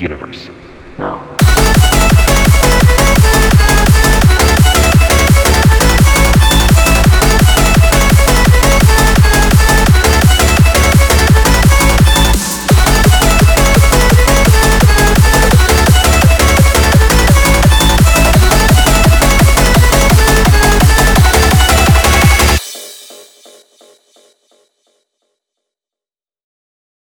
universe. No.